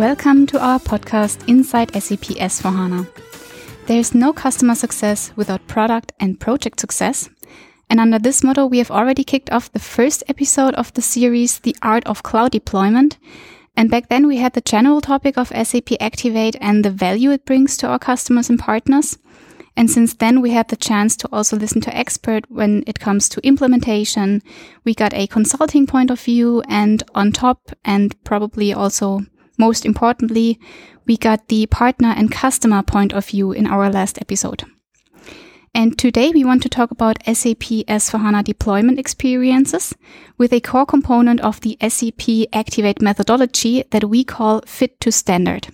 Welcome to our podcast Inside SAP S/4HANA. There is no customer success without product and project success. And under this motto, we have already kicked off the first episode of the series, The Art of Cloud Deployment. And back then we had the general topic of SAP Activate and the value it brings to our customers and partners. And since then we had the chance to also listen to expert when it comes to implementation. We got a consulting point of view, and on top, and probably also most importantly, we got the partner and customer point of view in our last episode. And today we want to talk about SAP S/4HANA deployment experiences with a core component of the SAP Activate methodology that we call Fit to Standard.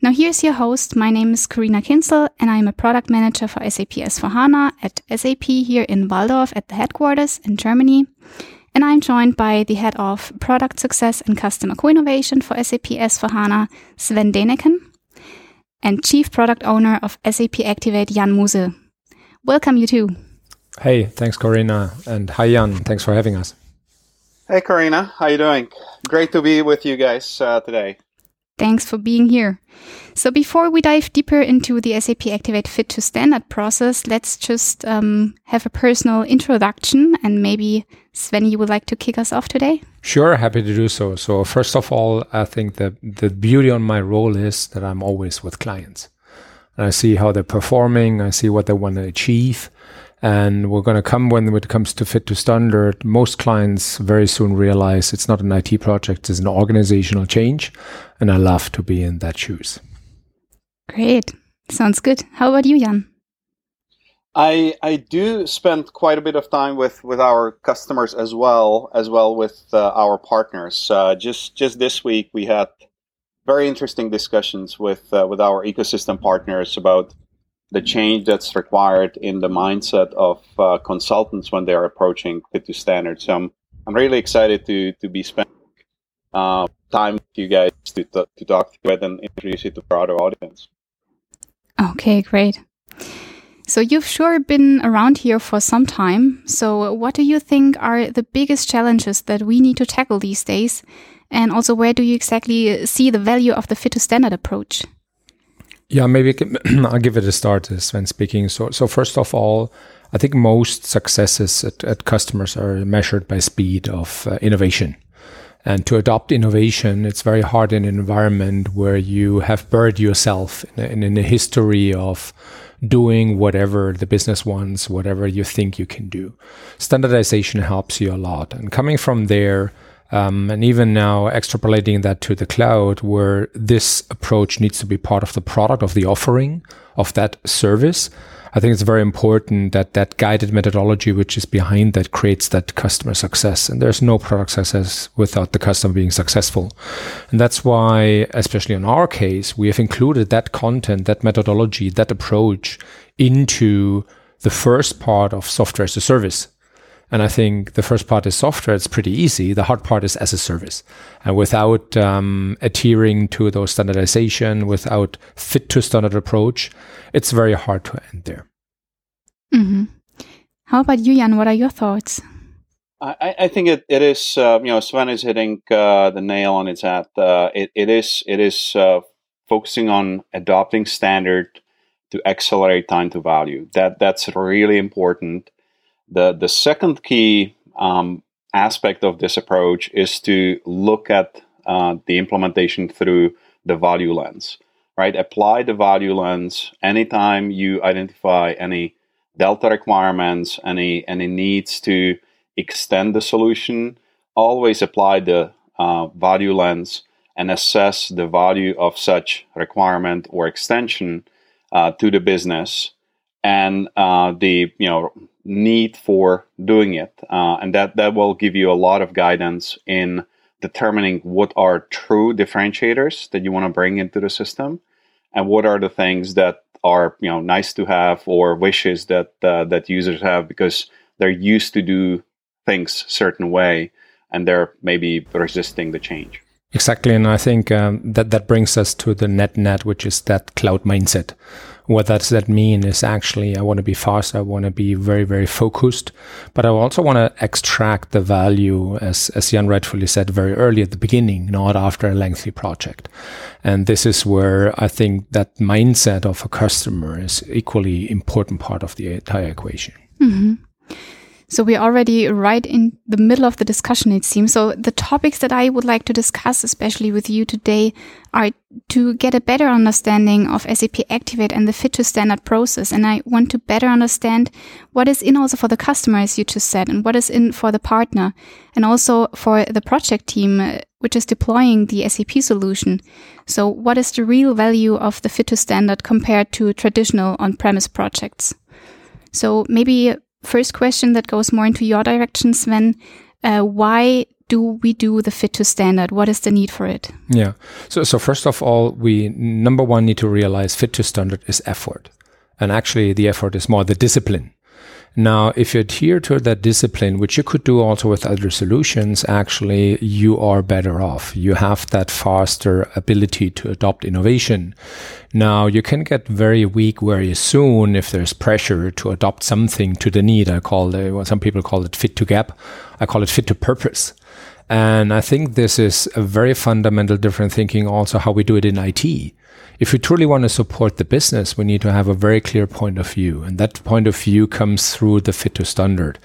Now here's your host. My name is Karina Kinzel and I'm a product manager for SAP S/4HANA at SAP here in Walldorf at the headquarters in Germany. And I'm joined by the head of product success and customer co-innovation for SAP S/4HANA, Sven Deneken, and chief product owner of SAP Activate, Jan Muse. Welcome you two. Hey, thanks Karina, and hi Jan, thanks for having us. Hey Karina, how you doing? Great to be with you guys today. Thanks for being here. So before we dive deeper into the SAP Activate Fit to Standard process, let's just have a personal introduction, and maybe Sven, you would like to kick us off today? Sure, happy to do so. So first of all, I think that the beauty on my role is that I'm always with clients. And I see how they're performing, I see what they want to achieve, and we're going to come when it comes to Fit to Standard, most clients very soon realize it's not an IT project, it's an organizational change. And I love to be in that shoes. Great. Sounds good. How about you, Jan? I do spend quite a bit of time with our customers as well with our partners. Just this week, we had very interesting discussions with our ecosystem partners about the change that's required in the mindset of consultants when they're approaching Fit to Standard. So I'm really excited to be spending time with you guys to talk to it and introduce it to a broader audience. Okay, great. So you've sure been around here for some time. So what do you think are the biggest challenges that we need to tackle these days? And also, where do you exactly see the value of the Fit to Standard approach? Yeah, maybe I'll give it a start, Sven speaking. So first of all, I think most successes at customers are measured by speed of innovation. And to adopt innovation, it's very hard in an environment where you have buried yourself in a history of doing whatever the business wants, whatever you think you can do. Standardization helps you a lot. And coming from there, and even now extrapolating that to the cloud, where this approach needs to be part of the product, of the offering, of that service, I think it's very important that guided methodology which is behind that creates that customer success. And there's no product success without the customer being successful. And that's why, especially in our case, we have included that content, that methodology, that approach into the first part of software as a service. And I think the first part is software. It's pretty easy. The hard part is as a service. And without adhering to those standardization, without Fit to Standard approach, it's very hard to end there. Mm-hmm. How about you, Jan? What are your thoughts? I think it is, Sven is hitting the nail on its head. It is focusing on adopting standard to accelerate time to value. That's really important. The second key aspect of this approach is to look at the implementation through the value lens, right? Apply the value lens anytime you identify any delta requirements, any needs to extend the solution. Always apply the value lens and assess the value of such requirement or extension to the business and the need for doing it. And that will give you a lot of guidance in determining what are true differentiators that you want to bring into the system and what are the things that are nice to have or wishes that users have because they're used to do things certain way and they're maybe resisting the change. Exactly. And I think that brings us to the net, which is that cloud mindset. What does that mean is actually I want to be fast. I want to be very, very focused, but I also want to extract the value, as Jan rightfully said, very early at the beginning, not after a lengthy project. And this is where I think that mindset of a customer is equally important part of the entire equation. Mm-hmm. So we're already right in the middle of the discussion, it seems. So the topics that I would like to discuss, especially with you today, are to get a better understanding of SAP Activate and the Fit to Standard process. And I want to better understand what is in also for the customer, as you just said, and what is in for the partner and also for the project team, which is deploying the SAP solution. So what is the real value of the Fit to Standard compared to traditional on-premise projects? So maybe first question that goes more into your direction, Sven, why do we do the Fit to Standard? What is the need for it? Yeah. So first of all, we number one need to realize Fit to Standard is effort. And actually the effort is more the discipline. Now, if you adhere to that discipline, which you could do also with other solutions, actually, you are better off. You have that faster ability to adopt innovation. Now, you can get very weak very soon if there's pressure to adopt something to the need. Some people call it fit to gap. I call it fit to purpose. And I think this is a very fundamental different thinking also how we do it in IT. If we truly want to support the business, we need to have a very clear point of view. And that point of view comes through the Fit to Standard.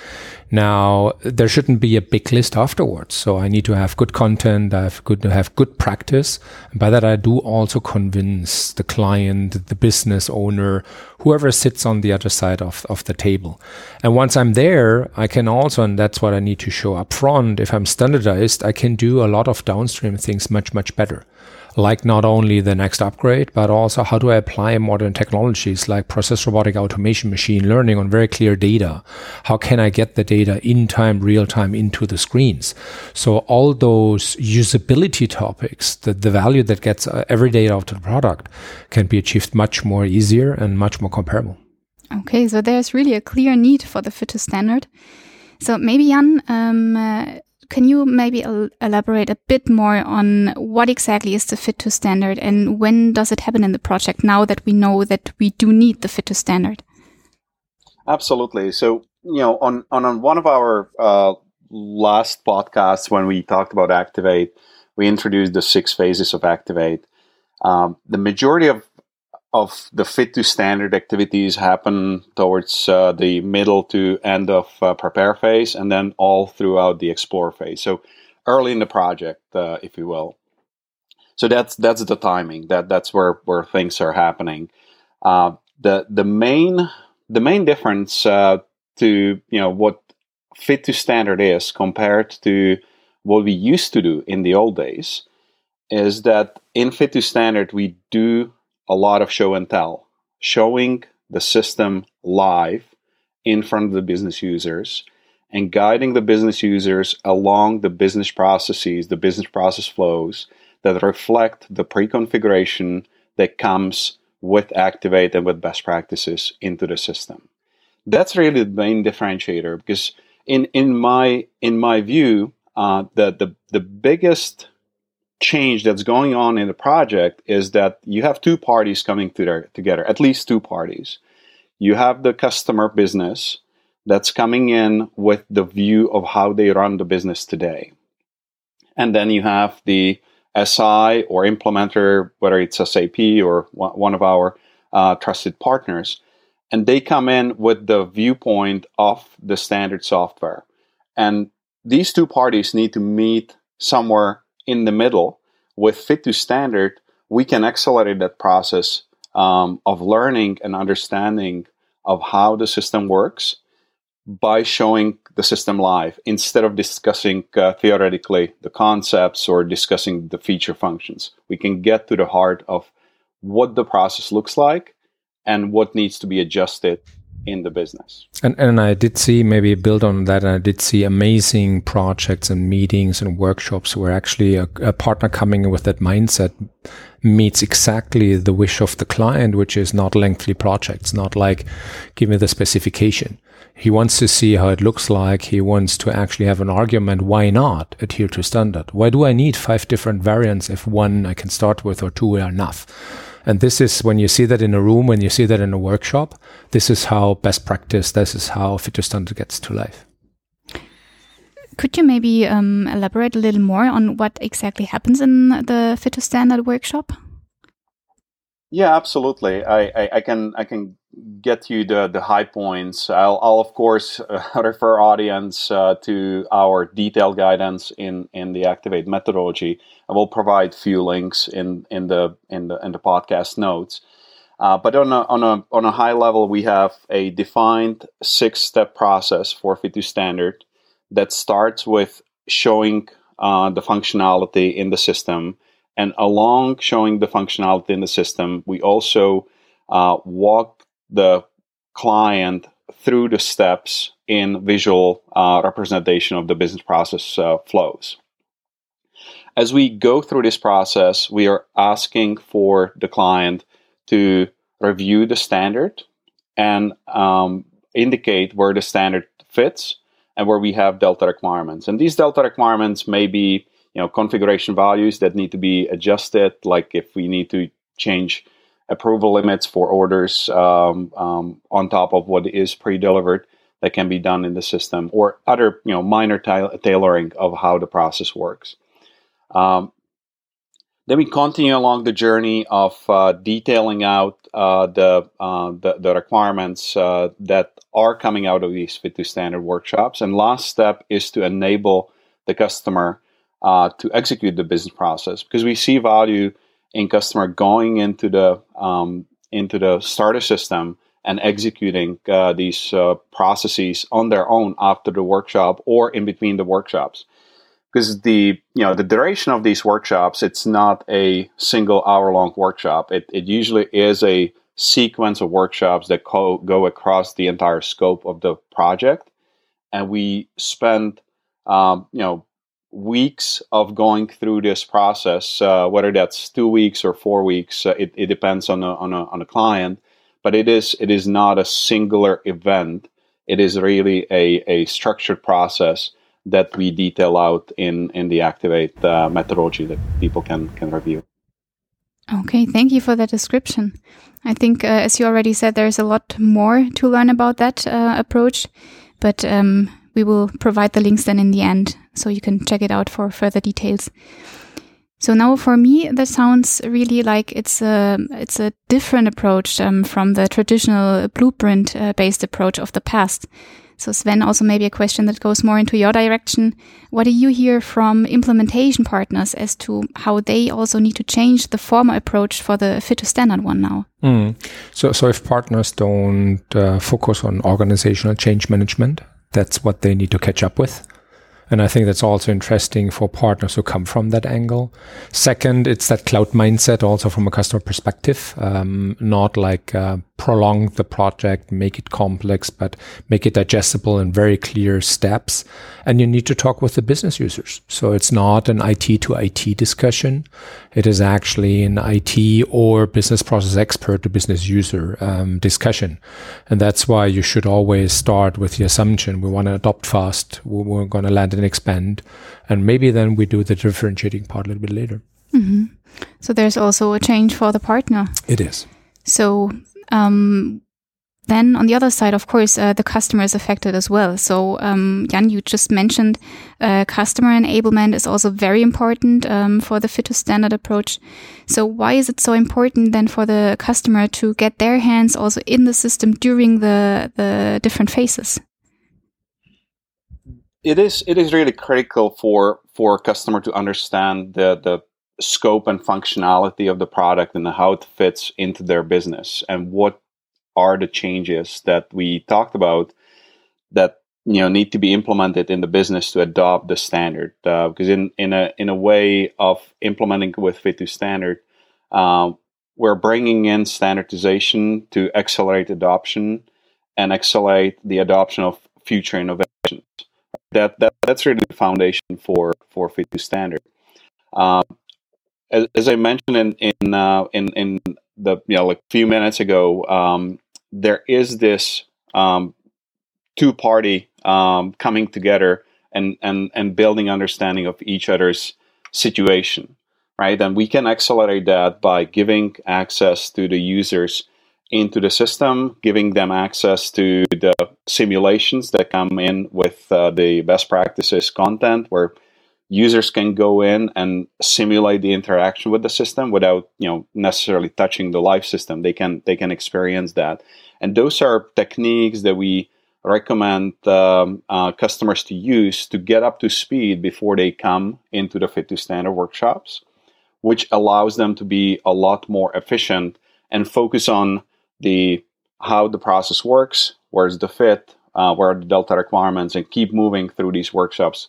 Now, there shouldn't be a big list afterwards. So I need to have good content. I have good practice. And by that, I do also convince the client, the business owner, whoever sits on the other side of the table. And once I'm there, I can also, and that's what I need to show up front. If I'm standardized, I can do a lot of downstream things much, much better. Like not only the next upgrade, but also how do I apply modern technologies like process robotic automation, machine learning on very clear data? How can I get the data in time, real time into the screens? So all those usability topics, the value that gets every day out of the product can be achieved much more easier and much more comparable. Okay, so there's really a clear need for the Fit to Standard. So maybe Jan, can you maybe elaborate a bit more on what exactly is the Fit to Standard and when does it happen in the project now that we know that we do need the Fit to Standard? Absolutely. So, on one of our last podcasts when we talked about Activate, we introduced the 6 phases of Activate. The majority of the Fit to Standard activities happen towards the middle to end of prepare phase and then all throughout the explore phase. So early in the project, if you will. So that's the timing. That's where things are happening. The main difference to what Fit to Standard is compared to what we used to do in the old days is that in Fit to Standard we do a lot of show and tell, showing the system live in front of the business users and guiding the business users along the business processes, the business process flows that reflect the pre-configuration that comes with Activate and with best practices into the system. That's really the main differentiator because in my view, the biggest change that's going on in the project is that you have two parties coming together, at least two parties. You have the customer business that's coming in with the view of how they run the business today. And then you have the SI or implementer, whether it's SAP or one of our trusted partners, and they come in with the viewpoint of the standard software. And these two parties need to meet somewhere in the middle. With Fit to Standard, we can accelerate that process of learning and understanding of how the system works by showing the system live instead of discussing theoretically the concepts or discussing the feature functions. We can get to the heart of what the process looks like and what needs to be adjusted in the business. And I did see, maybe build on that, I did see amazing projects and meetings and workshops where actually a partner coming in with that mindset meets exactly the wish of the client, which is not lengthy projects, not like, give me the specification. He wants to see how it looks like. He wants to actually have an argument. Why not adhere to standard? Why do I need 5 different variants if 1 I can start with or 2 are enough? And this is when you see that in a room, when you see that in a workshop, this is how best practice, this is how Fit to Standard gets to life. Could you maybe elaborate a little more on what exactly happens in the Fit to Standard workshop? Yeah, absolutely. I can get you the high points. I'll of course refer audience to our detailed guidance in the Activate methodology. I will provide few links in the podcast notes. But on a high level, we have a defined 6-step process for Fit to Standard that starts with showing the functionality in the system. And along showing the functionality in the system, we also walk the client through the steps in visual representation of the business process flows. As we go through this process, we are asking for the client to review the standard and indicate where the standard fits and where we have delta requirements. And these delta requirements may be configuration values that need to be adjusted, like if we need to change approval limits for orders on top of what is pre-delivered, that can be done in the system, or other minor tailoring of how the process works. Then we continue along the journey of detailing out the requirements that are coming out of these Fit to Standard workshops. And last step is to enable the customer to execute the business process, because we see value in customer going into the starter system and executing these processes on their own after the workshop or in between the workshops. Because the duration of these workshops, it's not a single hour-long workshop. It usually is a sequence of workshops that go across the entire scope of the project, and we spend weeks of going through this process, whether that's 2 weeks or 4 weeks, it depends on a client. But it is not a singular event. It is really a structured process that we detail out in the Activate methodology that people can review. Okay, thank you for that description. I think, as you already said, there's a lot more to learn about that approach, but we will provide the links then in the end, so you can check it out for further details. So now for me, that sounds really like it's a different approach from the traditional blueprint-based approach of the past. So Sven, also maybe a question that goes more into your direction. What do you hear from implementation partners as to how they also need to change the former approach for the Fit to Standard one now? So if partners don't focus on organizational change management, that's what they need to catch up with. And I think that's also interesting for partners who come from that angle. Second, it's that cloud mindset also from a customer perspective, not like prolong the project, make it complex, but make it digestible in very clear steps. And you need to talk with the business users. So it's not an IT to IT discussion. It is actually an IT or business process expert to business user discussion. And that's why you should always start with the assumption we want to adopt fast, we're going to land and expand, and maybe then we do the differentiating part a little bit later. Mm-hmm. So there's also a change for the partner. It is. So then on the other side, of course, the customer is affected as well. So Jan, you just mentioned customer enablement is also very important for the Fit to Standard approach. So why is it so important then for the customer to get their hands also in the system during the different phases? It is really critical for a customer to understand the scope and functionality of the product and how it fits into their business and what are the changes that we talked about that need to be implemented in the business to adopt the standard. Because in a way of implementing with Fit to Standard, we're bringing in standardization to accelerate adoption. and accelerate the adoption of future innovations. That's really the foundation for Fit to Standard. As I mentioned in the like few minutes ago, there is this two-party coming together and building understanding of each other's situation, right? And we can accelerate that by giving access to the users into the system, giving them access to the simulations that come in with the best practices content, where users can go in and simulate the interaction with the system without necessarily touching the live system. They can experience that. And those are techniques that we recommend customers to use to get up to speed before they come into the Fit to Standard workshops, which allows them to be a lot more efficient and focus on how the process works, where's the fit, where are the delta requirements, and keep moving through these workshops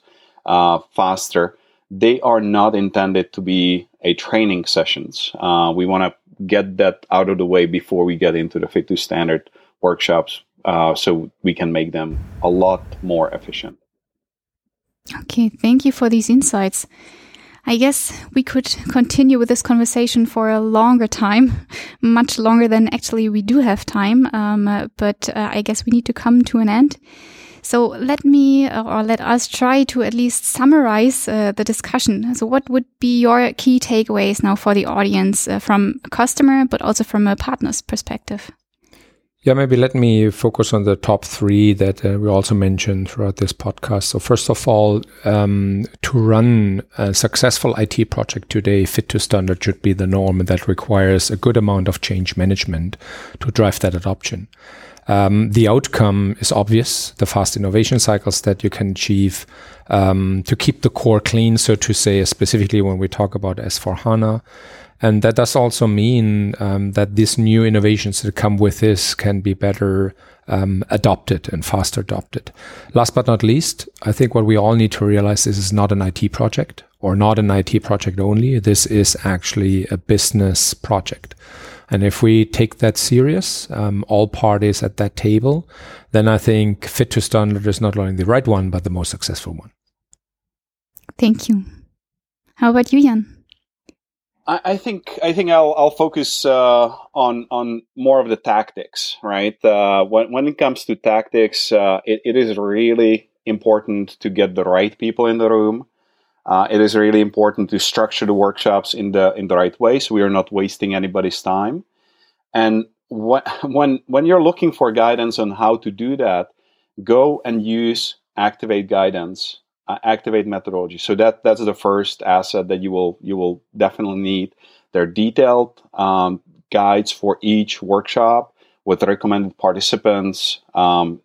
faster. They are not intended to be a training sessions. We want to get that out of the way before we get into the Fit to Standard workshops, so we can make them a lot more efficient. Okay, thank you for these insights. I guess we could continue with this conversation for a longer time, much longer than actually we do have time, but I guess we need to come to an end. So let us try to at least summarize the discussion. So what would be your key takeaways now for the audience from a customer, but also from a partner's perspective? Yeah, maybe let me focus on the top three that we also mentioned throughout this podcast. So first of all, to run a successful IT project today, Fit to Standard should be the norm, and that requires a good amount of change management to drive that adoption. The outcome is obvious, the fast innovation cycles that you can achieve to keep the core clean, so to say, specifically when we talk about S/4HANA. And that does also mean that these new innovations that come with this can be better adopted and faster adopted. Last but not least, I think what we all need to realize is this is not an IT project or not an IT project only. This is actually a business project. And if we take that serious, all parties at that table, then I think Fit to Standard is not only the right one, but the most successful one. Thank you. How about you, Jan? I think I'll focus on more of the tactics, right? When it comes to tactics, it is really important to get the right people in the room. It is really important to structure the workshops in the right way, so we are not wasting anybody's time. And when you're looking for guidance on how to do that, go and use Activate guidance. Activate methodology. So that's the first asset that you will definitely need. There are detailed guides for each workshop with recommended participants,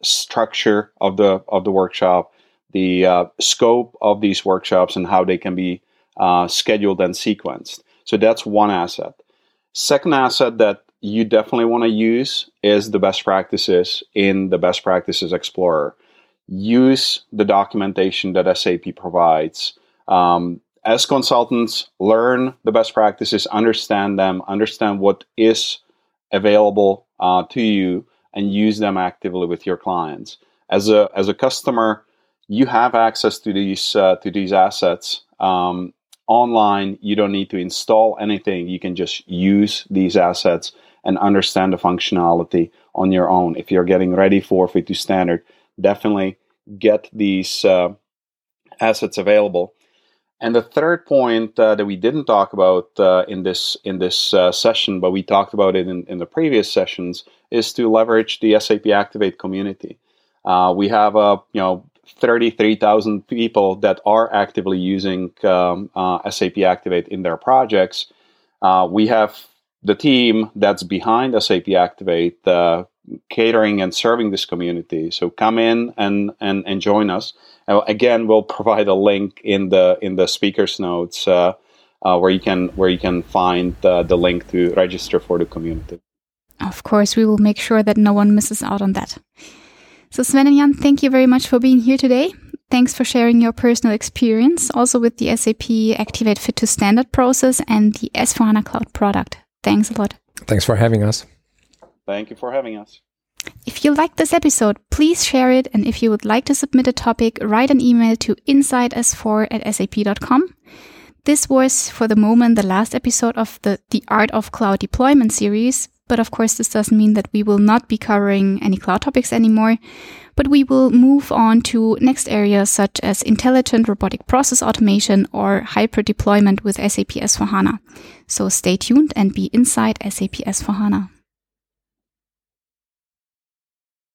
structure of the workshop, the scope of these workshops, and how they can be scheduled and sequenced. So that's one asset. Second asset that you definitely want to use is the best practices in the Best Practices Explorer. Use the documentation that SAP provides. As consultants, learn the best practices, understand them, understand what is available to you, and use them actively with your clients. As a customer, you have access to these assets online. You don't need to install anything. You can just use these assets and understand the functionality on your own. If you're getting ready for Fit to Standard, definitely get these assets available. And the third point that we didn't talk about in this session, but we talked about it in the previous sessions, is to leverage the SAP Activate community. We have 33,000 people that are actively using SAP Activate in their projects. We have the team that's behind SAP Activate catering and serving this community. So come in and join us. And again, we'll provide a link in the speaker's notes where you can find the link to register for the community. Of course, we will make sure that no one misses out on that. So Sven and Jan, thank you very much for being here today. Thanks for sharing your personal experience also with the SAP Activate Fit to Standard process and the S/4HANA Cloud product. Thanks a lot. Thanks for having us. Thank you for having us. If you liked this episode, please share it. And if you would like to submit a topic, write an email to insiders4@sap.com. This was, for the moment, the last episode of the Art of Cloud Deployment series. But of course, this doesn't mean that we will not be covering any cloud topics anymore. But we will move on to next areas such as intelligent robotic process automation or hybrid deployment with SAP S/4HANA. So stay tuned and be inside SAP S/4HANA.